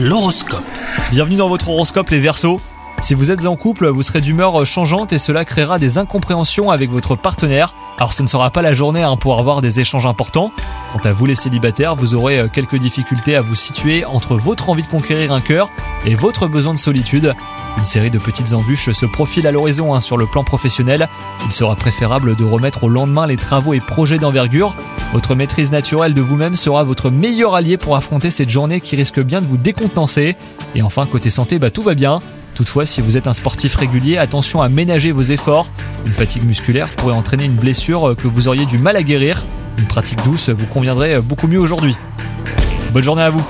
L'horoscope. Bienvenue dans votre horoscope les Verseaux. Si vous êtes en couple, vous serez d'humeur changeante et cela créera des incompréhensions avec votre partenaire. Alors ce ne sera pas la journée pour avoir des échanges importants. Quant à vous les célibataires, vous aurez quelques difficultés à vous situer entre votre envie de conquérir un cœur et votre besoin de solitude. Une série de petites embûches se profile à l'horizon sur le plan professionnel. Il sera préférable de remettre au lendemain les travaux et projets d'envergure. Votre maîtrise naturelle de vous-même sera votre meilleur allié pour affronter cette journée qui risque bien de vous décontenancer. Et enfin, côté santé, tout va bien. Toutefois, si vous êtes un sportif régulier, attention à ménager vos efforts. Une fatigue musculaire pourrait entraîner une blessure que vous auriez du mal à guérir. Une pratique douce vous conviendrait beaucoup mieux aujourd'hui. Bonne journée à vous!